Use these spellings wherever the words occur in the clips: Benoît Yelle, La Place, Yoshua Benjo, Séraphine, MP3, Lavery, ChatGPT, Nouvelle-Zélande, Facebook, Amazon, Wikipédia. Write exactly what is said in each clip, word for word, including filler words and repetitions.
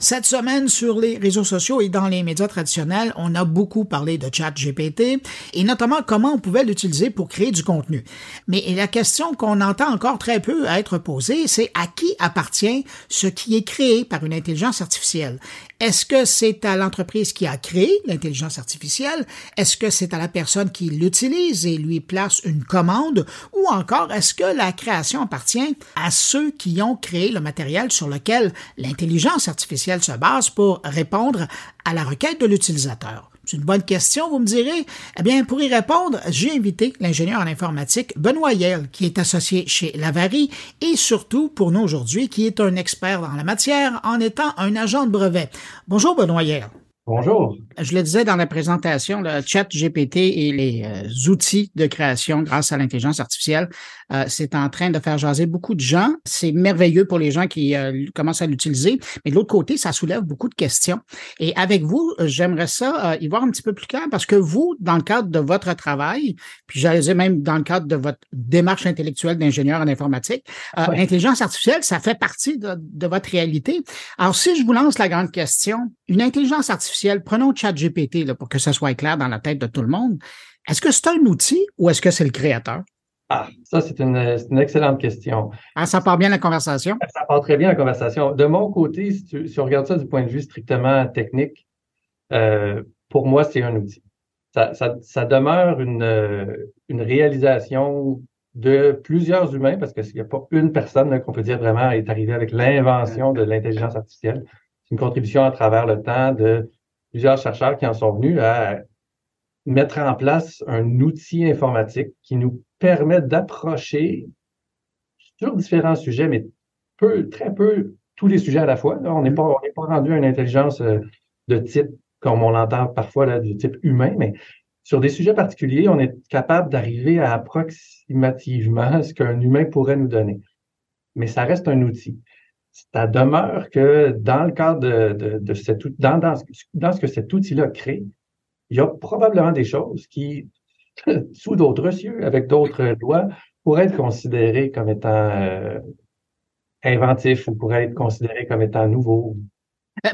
Cette semaine, sur les réseaux sociaux et dans les médias traditionnels, on a beaucoup parlé de ChatGPT et notamment comment on pouvait l'utiliser pour créer du contenu. Mais la question qu'on entend encore très peu être posée, c'est à qui appartient ce qui est créé par une intelligence artificielle? Est-ce que c'est à l'entreprise qui a créé l'intelligence artificielle? Est-ce que c'est à la personne qui l'utilise et lui place une commande? Ou encore, est-ce que la création appartient à ceux qui ont créé le matériel sur lequel l'intelligence artificielle se base pour répondre à la requête de l'utilisateur? C'est une bonne question, vous me direz. Eh bien, pour y répondre, j'ai invité l'ingénieur en informatique Benoît Yelle, qui est associé chez Lavery et surtout, pour nous aujourd'hui, qui est un expert dans la matière en étant un agent de brevet. Bonjour Benoît Yelle. Bonjour. Je le disais dans la présentation, le ChatGPT et les euh, outils de création grâce à l'intelligence artificielle, euh, c'est en train de faire jaser beaucoup de gens. C'est merveilleux pour les gens qui euh, commencent à l'utiliser, mais de l'autre côté, ça soulève beaucoup de questions. Et avec vous, euh, j'aimerais ça euh, y voir un petit peu plus clair parce que vous, dans le cadre de votre travail, puis j'allais dire même dans le cadre de votre démarche intellectuelle d'ingénieur en informatique, euh, ouais. l'intelligence artificielle, ça fait partie de, de votre réalité. Alors, si je vous lance la grande question, une intelligence artificielle, prenons ChatGPT là, pour que ça soit clair dans la tête de tout le monde. Est-ce que c'est un outil ou est-ce que c'est le créateur? Ah, ça, c'est une, c'est une excellente question. Ah, ça part bien la conversation? Ça part très bien la conversation. De mon côté, si, tu, si on regarde ça du point de vue strictement technique, euh, pour moi, c'est un outil. Ça, ça, ça demeure une, une réalisation de plusieurs humains, parce qu'il n'y a pas une personne là, qu'on peut dire vraiment est arrivée avec l'invention de l'intelligence artificielle. C'est une contribution à travers le temps de plusieurs chercheurs qui en sont venus à mettre en place un outil informatique qui nous permet d'approcher sur différents sujets, mais peu, très peu, tous les sujets à la fois. Là, on n'est pas, on n'est pas rendu à une intelligence de type, comme on l'entend parfois, là, du type humain, mais sur des sujets particuliers, on est capable d'arriver à approximativement ce qu'un humain pourrait nous donner. Mais ça reste un outil. Ça demeure que dans le cadre de, de, de cet outil, dans, dans, dans ce que cet outil-là crée, il y a probablement des choses qui, sous d'autres cieux, avec d'autres lois, pourraient être considérées comme étant euh, inventifs ou pourraient être considérées comme étant nouveaux.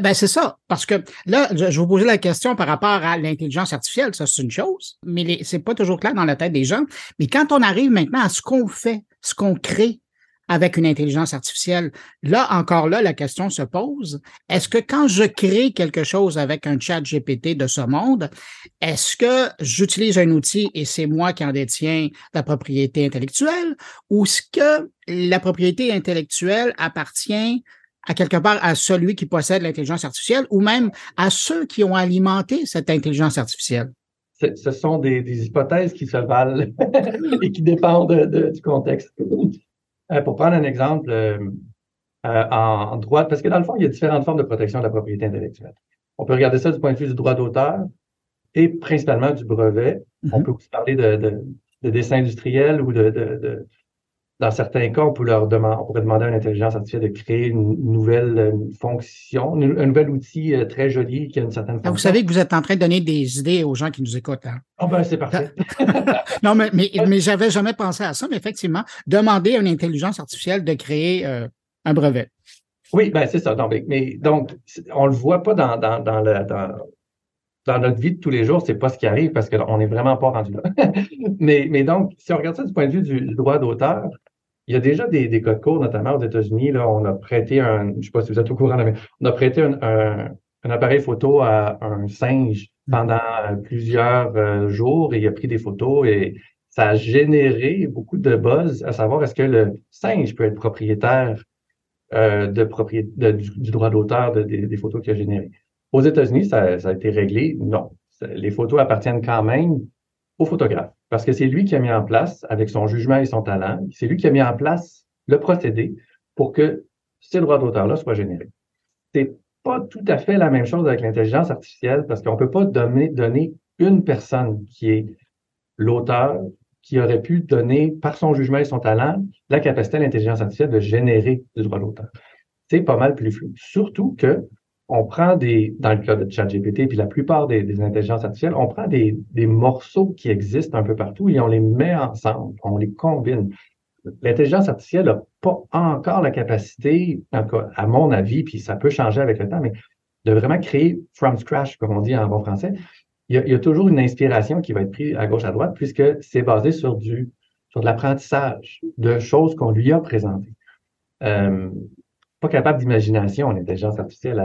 Ben c'est ça, parce que là, je vous posais la question par rapport à l'intelligence artificielle, ça c'est une chose, mais les, c'est pas toujours clair dans la tête des gens. Mais quand on arrive maintenant à ce qu'on fait, ce qu'on crée, avec une intelligence artificielle. Là, encore là, la question se pose, est-ce que quand je crée quelque chose avec un ChatGPT de ce monde, est-ce que j'utilise un outil et c'est moi qui en détiens la propriété intellectuelle ou est-ce que la propriété intellectuelle appartient à quelque part à celui qui possède l'intelligence artificielle ou même à ceux qui ont alimenté cette intelligence artificielle? Ce, ce sont des, des hypothèses qui se valent et qui dépendent de, de, du contexte. Euh, pour prendre un exemple euh, euh, en droit, parce que dans le fond, il y a différentes formes de protection de la propriété intellectuelle. On peut regarder ça du point de vue du droit d'auteur et principalement du brevet. Mm-hmm. On peut aussi parler de, de, de dessin industriel ou de, de, de dans certains cas, on peut leur demander, on pourrait demander à une intelligence artificielle de créer une nouvelle fonction, une, un nouvel outil très joli qui a une certaine fonction. Vous savez que vous êtes en train de donner des idées aux gens qui nous écoutent. Hein? Ah ben, c'est parfait. Non, mais, mais, mais j'avais jamais pensé à ça, mais effectivement, demander à une intelligence artificielle de créer euh, un brevet. Oui, ben, c'est ça. Non, mais, mais donc, on le voit pas dans, dans, dans le, dans, dans notre vie de tous les jours, c'est pas ce qui arrive parce qu'on n'est vraiment pas rendu là. mais, mais donc, si on regarde ça du point de vue du, du droit d'auteur, il y a déjà des, des cas de cours, notamment aux États-Unis, là, on a prêté un, je sais pas si vous êtes au courant, mais on a prêté un, un, un appareil photo à un singe pendant plusieurs euh, jours et il a pris des photos et ça a généré beaucoup de buzz à savoir est-ce que le singe peut être propriétaire euh, de propriété de, du, du droit d'auteur de, de, des photos qu'il a générées. Aux États-Unis, ça, ça a été réglé. Non, les photos appartiennent quand même au photographe. Parce que c'est lui qui a mis en place, avec son jugement et son talent, c'est lui qui a mis en place le procédé pour que ces droits d'auteur-là soient générés. C'est pas tout à fait la même chose avec l'intelligence artificielle parce qu'on peut pas donner, donner une personne qui est l'auteur qui aurait pu donner, par son jugement et son talent, la capacité à l'intelligence artificielle de générer du droit d'auteur. C'est pas mal plus flou. Surtout que on prend des, dans le cas de ChatGPT, puis la plupart des, des intelligences artificielles, on prend des, des morceaux qui existent un peu partout et on les met ensemble, on les combine. L'intelligence artificielle n'a pas encore la capacité, à mon avis, puis ça peut changer avec le temps, mais de vraiment créer « from scratch », comme on dit en bon français. Il y, a, il y a toujours une inspiration qui va être prise à gauche, à droite, puisque c'est basé sur du sur de l'apprentissage de choses qu'on lui a présentées. Euh, pas capable d'imagination, l'intelligence artificielle,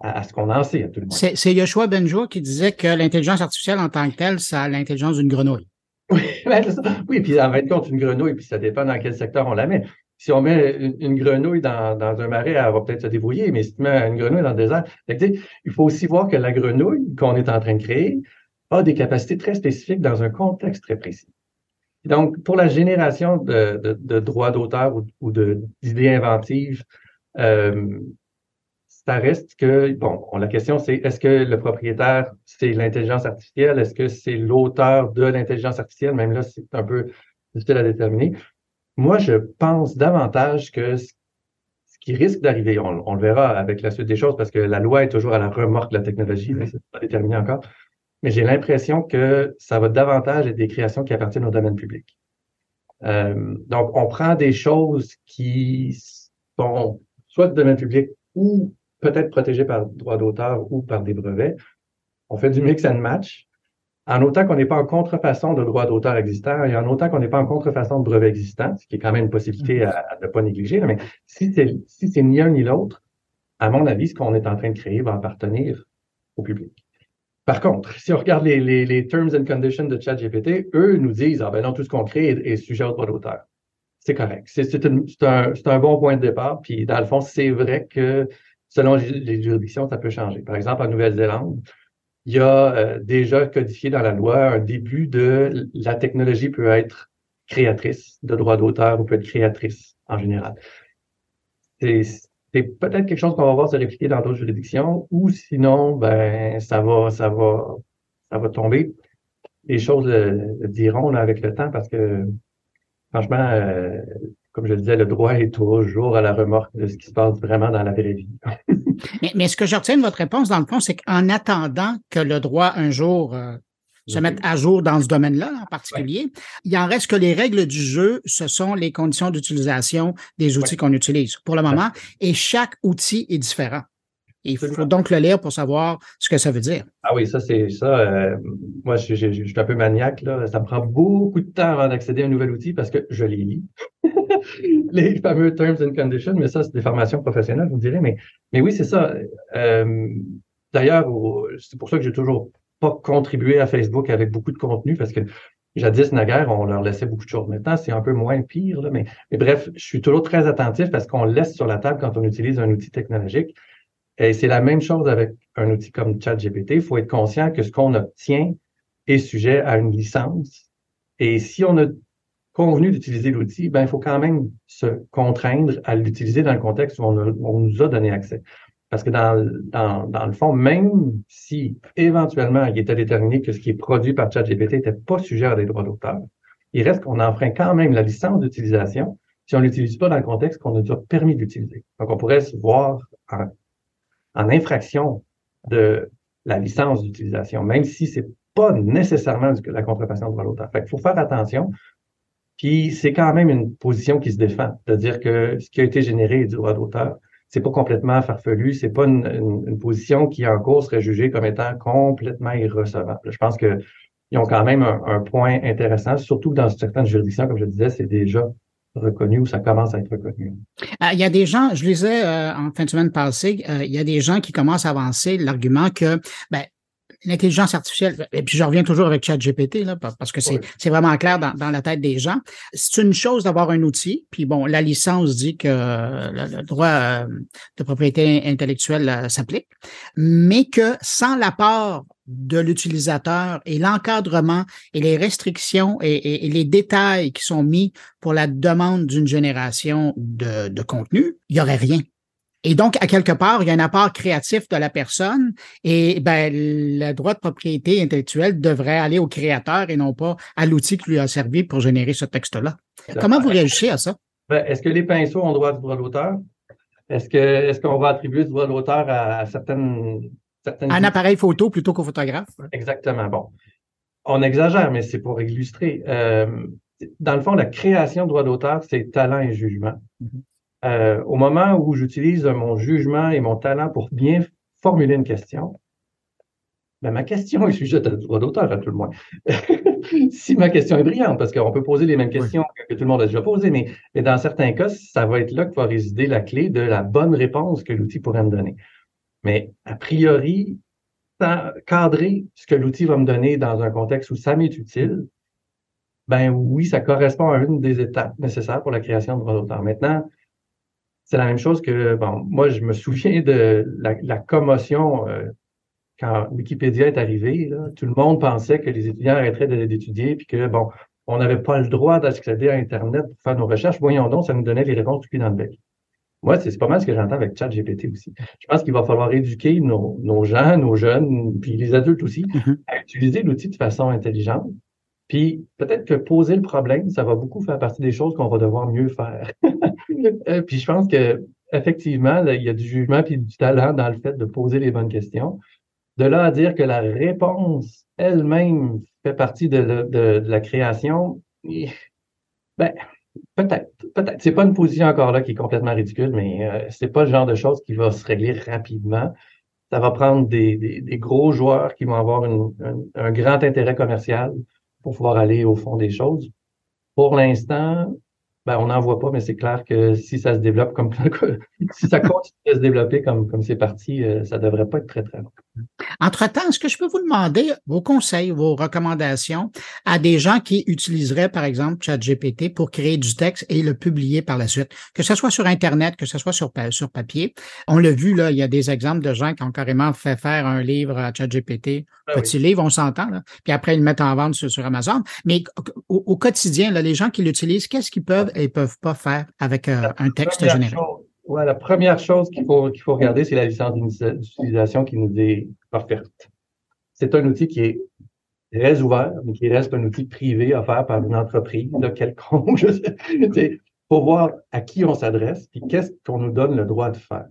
à, à, à ce qu'on en sait, à tout le monde. C'est, c'est Yoshua Benjo qui disait que l'intelligence artificielle en tant que telle, ça a l'intelligence d'une grenouille. Oui, ben, c'est ça. Oui, puis en fin de compte, une grenouille, puis ça dépend dans quel secteur on la met. Si on met une, une grenouille dans, dans un marais, elle va peut-être se débrouiller, mais si tu mets une grenouille dans le désert, fait que, il faut aussi voir que la grenouille qu'on est en train de créer a des capacités très spécifiques dans un contexte très précis. Donc, pour la génération de, de, de droits d'auteur ou, ou de, d'idées inventives, euh, ça reste que, bon, la question c'est, est-ce que le propriétaire, c'est l'intelligence artificielle? Est-ce que c'est l'auteur de l'intelligence artificielle? Même là, c'est un peu difficile à déterminer. Moi, je pense davantage que ce qui risque d'arriver, on, on le verra avec la suite des choses, parce que la loi est toujours à la remorque de la technologie, mais c'est pas déterminé encore. Mais j'ai l'impression que ça va davantage être des créations qui appartiennent au domaine public. Euh, donc, on prend des choses qui sont soit du domaine public ou peut-être protégé par droit d'auteur ou par des brevets. On fait du mix and match, en autant qu'on n'est pas en contrefaçon de droit d'auteur existant et en autant qu'on n'est pas en contrefaçon de brevets existants, ce qui est quand même une possibilité à, à ne pas négliger. Mais si c'est, si c'est ni un ni l'autre, à mon avis, ce qu'on est en train de créer va appartenir au public. Par contre, si on regarde les, les, les terms and conditions de ChatGPT, eux nous disent « Ah ben non, tout ce qu'on crée est, est sujet au droit d'auteur ». C'est correct. C'est, c'est, une, c'est, un, c'est un bon point de départ. Puis dans le fond, c'est vrai que selon les juridictions, ça peut changer. Par exemple, en Nouvelle-Zélande, il y a euh, déjà codifié dans la loi un début de la technologie peut être créatrice de droits d'auteur ou peut être créatrice en général. C'est, c'est peut-être quelque chose qu'on va voir se répliquer dans d'autres juridictions ou sinon, ben ça va, ça va, ça va tomber. Les choses le, le diront là, avec le temps parce que franchement, euh, comme je le disais, le droit est toujours à la remorque de ce qui se passe vraiment dans la vraie vie. mais, mais ce que je retiens de votre réponse, dans le fond, c'est qu'en attendant que le droit, un jour, euh, oui. se mette à jour dans ce domaine-là en particulier, oui. il en reste que les règles du jeu, ce sont les conditions d'utilisation des outils oui. qu'on utilise pour le moment, et chaque outil est différent. Il faut donc le lire pour savoir ce que ça veut dire. Ah oui, ça, c'est ça. Euh, moi, je, je, je, je suis un peu maniaque, là. Ça me prend beaucoup de temps avant d'accéder à un nouvel outil parce que je les lis. Les fameux terms and conditions, mais ça, c'est des formations professionnelles, vous me direz. Mais, mais oui, c'est ça. Euh, d'ailleurs, c'est pour ça que j'ai toujours pas contribué à Facebook avec beaucoup de contenu parce que jadis, naguère, on leur laissait beaucoup de choses. Maintenant, c'est un peu moins pire, là. Mais, mais bref, je suis toujours très attentif parce qu'on laisse sur la table quand on utilise un outil technologique. Et c'est la même chose avec un outil comme ChatGPT. Il faut être conscient que ce qu'on obtient est sujet à une licence. Et si on a convenu d'utiliser l'outil, ben il faut quand même se contraindre à l'utiliser dans le contexte où on, a, on nous a donné accès. Parce que dans, dans, dans le fond, même si éventuellement il était déterminé que ce qui est produit par ChatGPT n'était pas sujet à des droits d'auteur, il reste qu'on enfreint quand même la licence d'utilisation si on ne l'utilise pas dans le contexte qu'on nous a permis d'utiliser. Donc, on pourrait se voir en en infraction de la licence d'utilisation, même si c'est pas nécessairement la contrefaçon de droit d'auteur. Fait qu'il faut faire attention, puis c'est quand même une position qui se défend, de dire que ce qui a été généré est du droit d'auteur, c'est pas complètement farfelu, c'est pas une, une, une position qui en cours serait jugée comme étant complètement irrecevable. Je pense que ils ont quand même un, un point intéressant, surtout que dans certaines juridictions, comme je disais, c'est déjà reconnu ou ça commence à être reconnu. Euh, il y a des gens, je lisais euh, en fin de semaine passée, euh, il y a des gens qui commencent à avancer l'argument que ben, l'intelligence artificielle, et puis je reviens toujours avec ChatGPT, là, parce que c'est, oui. c'est vraiment clair dans, dans la tête des gens, c'est une chose d'avoir un outil, puis bon, la licence dit que euh, le, le droit euh, de propriété intellectuelle euh, s'applique, mais que sans l'apport de l'utilisateur et l'encadrement et les restrictions et, et, et les détails qui sont mis pour la demande d'une génération de, de contenu, il n'y aurait rien. Et donc, à quelque part, il y a un apport créatif de la personne et ben, le droit de propriété intellectuelle devrait aller au créateur et non pas à l'outil qui lui a servi pour générer ce texte-là. Exactement. Comment vous réagissez à ça? Ben, est-ce que les pinceaux ont droit du droit d'auteur? Est-ce que est-ce qu'on va attribuer du droit d'auteur à, à certaines... Un appareil photo plutôt qu'au photographe. Exactement. Bon, on exagère, mais c'est pour illustrer. Euh, dans le fond, la création de droit d'auteur, c'est talent et jugement. Mm-hmm. Euh, au moment où j'utilise mon jugement et mon talent pour bien formuler une question, ben ma question est sujette à droit d'auteur, à tout le moins. Si ma question est brillante, parce qu'on peut poser les mêmes questions oui. que tout le monde a déjà posées, mais, mais dans certains cas, ça va être là que va résider la clé de la bonne réponse que l'outil pourrait me donner. Mais a priori, cadrer ce que l'outil va me donner dans un contexte où ça m'est utile, ben oui, ça correspond à une des étapes nécessaires pour la création de droit d'auteur. Maintenant, c'est la même chose que, bon, moi, je me souviens de la, la commotion euh, quand Wikipédia est arrivé. Là, tout le monde pensait que les étudiants arrêteraient d'étudier puis que, bon, on n'avait pas le droit d'accéder à Internet pour faire nos recherches. Voyons donc, ça nous donnait les réponses du cul dans le bec. Moi, c'est pas mal ce que j'entends avec ChatGPT aussi. Je pense qu'il va falloir éduquer nos, nos gens, nos jeunes, puis les adultes aussi, mm-hmm. à utiliser l'outil de façon intelligente. Puis, peut-être que poser le problème, ça va beaucoup faire partie des choses qu'on va devoir mieux faire. Puis, je pense que effectivement, là, il y a du jugement puis du talent dans le fait de poser les bonnes questions. De là à dire que la réponse elle-même fait partie de, le, de, de la création, et, ben peut-être, peut-être. C'est pas une position encore là qui est complètement ridicule, mais euh, c'est pas le genre de chose qui va se régler rapidement. Ça va prendre des, des, des gros joueurs qui vont avoir une, une, un grand intérêt commercial pour pouvoir aller au fond des choses. Pour l'instant, ben, on n'en voit pas, mais c'est clair que si ça se développe comme si ça continue de se développer comme, comme c'est parti, ça ne devrait pas être très, très long. Entre-temps, est-ce que je peux vous demander vos conseils, vos recommandations à des gens qui utiliseraient, par exemple, ChatGPT pour créer du texte et le publier par la suite, que ce soit sur Internet, que ce soit sur, sur papier? On l'a vu, là, il y a des exemples de gens qui ont carrément fait faire un livre à ChatGPT, ah, petit oui. livre, on s'entend, là, puis après ils le mettent en vente sur, sur Amazon. Mais au, au quotidien, là, les gens qui l'utilisent, qu'est-ce qu'ils peuvent et ne peuvent pas faire avec euh, un texte généré? Ouais, la première chose qu'il faut, qu'il faut regarder, c'est la licence d'utilisation qui nous est offerte. C'est un outil qui est très ouvert, mais qui reste un outil privé offert par une entreprise de quelconque. C'est pour voir à qui on s'adresse et qu'est-ce qu'on nous donne le droit de faire.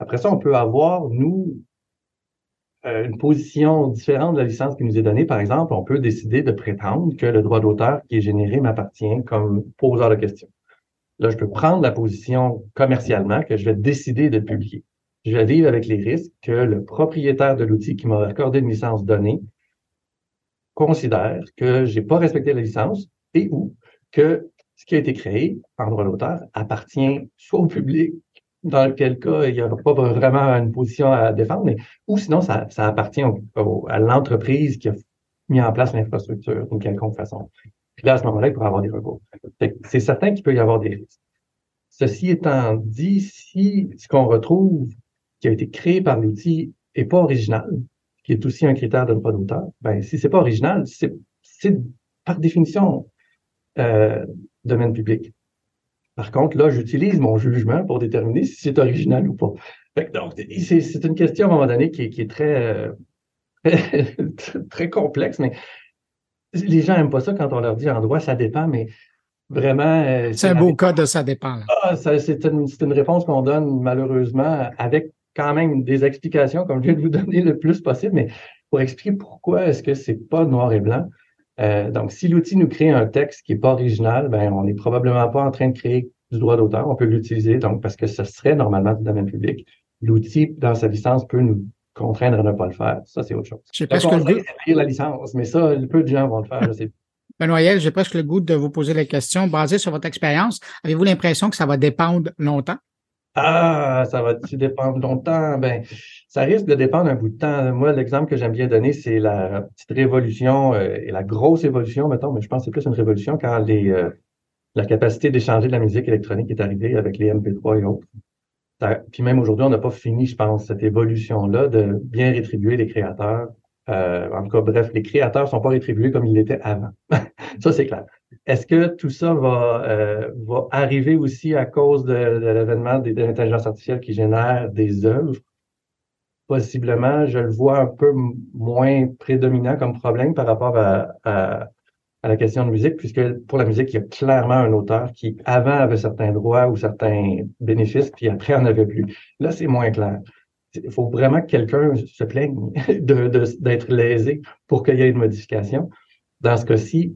Après ça, on peut avoir, nous, une position différente de la licence qui nous est donnée. Par exemple, on peut décider de prétendre que le droit d'auteur qui est généré m'appartient comme poseur de questions. Là, je peux prendre la position commercialement que je vais décider de publier. Je vais vivre avec les risques que le propriétaire de l'outil qui m'a accordé une licence donnée considère que j'ai pas respecté la licence et ou que ce qui a été créé en droit d'auteur appartient soit au public, dans lequel cas il n'y aura pas vraiment une position à défendre, mais, ou sinon ça, ça appartient au, au, à l'entreprise qui a mis en place l'infrastructure d'une quelconque façon. Puis là, à ce moment-là, il pourrait avoir des recours. C'est certain qu'il peut y avoir des risques. Ceci étant dit, si ce qu'on retrouve, qui a été créé par l'outil, n'est pas original, qui est aussi un critère de droit d'auteur, ben si c'est pas original, c'est, c'est par définition euh, domaine public. Par contre, là, j'utilise mon jugement pour déterminer si c'est original ou pas. Fait que donc, c'est, c'est une question à un moment donné qui est, qui est très, très, très complexe, mais les gens n'aiment pas ça quand on leur dit en droit, ça dépend, mais vraiment... C'est, c'est un beau avec... cas de ça dépend. Là. Ah, ça, c'est, une, c'est une réponse qu'on donne malheureusement avec quand même des explications comme je viens de vous donner le plus possible, mais pour expliquer pourquoi est-ce que c'est pas noir et blanc. Euh, donc, si l'outil nous crée un texte qui n'est pas original, ben on n'est probablement pas en train de créer du droit d'auteur. On peut l'utiliser donc parce que ce serait normalement du domaine public. L'outil, dans sa licence, peut nous contraindre à ne pas le faire. Ça, c'est autre chose. J'ai presque le goût de la licence, mais ça, peu de gens vont le faire. Là, c'est... Benoît Yelle, j'ai presque le goût de vous poser la question. Basé sur votre expérience, avez-vous l'impression que ça va dépendre longtemps? Ah, ça va dépendre longtemps. Ben, ça risque de dépendre un bout de temps. Moi, l'exemple que j'aime bien donner, c'est la petite révolution euh, et la grosse évolution, mettons, mais je pense que c'est plus une révolution quand les, euh, la capacité d'échanger de la musique électronique est arrivée avec les M P trois et autres. Puis même aujourd'hui, on n'a pas fini, je pense, cette évolution-là de bien rétribuer les créateurs. Euh, en tout cas, bref, les créateurs ne sont pas rétribués comme ils l'étaient avant. Ça, c'est clair. Est-ce que tout ça va, euh, va arriver aussi à cause de, de l'avènement de l'intelligence artificielle qui génère des œuvres? Possiblement, je le vois un peu m- moins prédominant comme problème par rapport à, à, à la question de musique, puisque pour la musique, il y a clairement un auteur qui, avant, avait certains droits ou certains bénéfices, puis après, on n'avait plus. Là, c'est moins clair. Il faut vraiment que quelqu'un se plaigne de, de, d'être lésé pour qu'il y ait une modification. Dans ce cas-ci,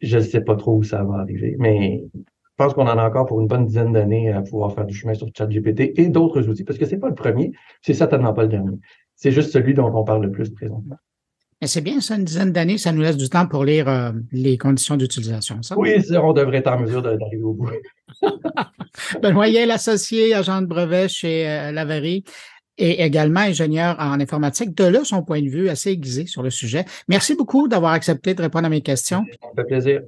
je ne sais pas trop où ça va arriver, mais je pense qu'on en a encore pour une bonne dizaine d'années à pouvoir faire du chemin sur ChatGPT et d'autres outils, parce que ce n'est pas le premier, c'est certainement pas le dernier. C'est juste celui dont on parle le plus présentement. Mais c'est bien ça, une dizaine d'années, ça nous laisse du temps pour lire euh, les conditions d'utilisation, ça? Oui, on devrait être en mesure d'arriver au bout. Benoît Yelle, associé, agent de brevet chez euh, Lavery et également ingénieur en informatique. De là, son point de vue assez aiguisé sur le sujet. Merci beaucoup d'avoir accepté de répondre à mes questions. Ça me fait plaisir.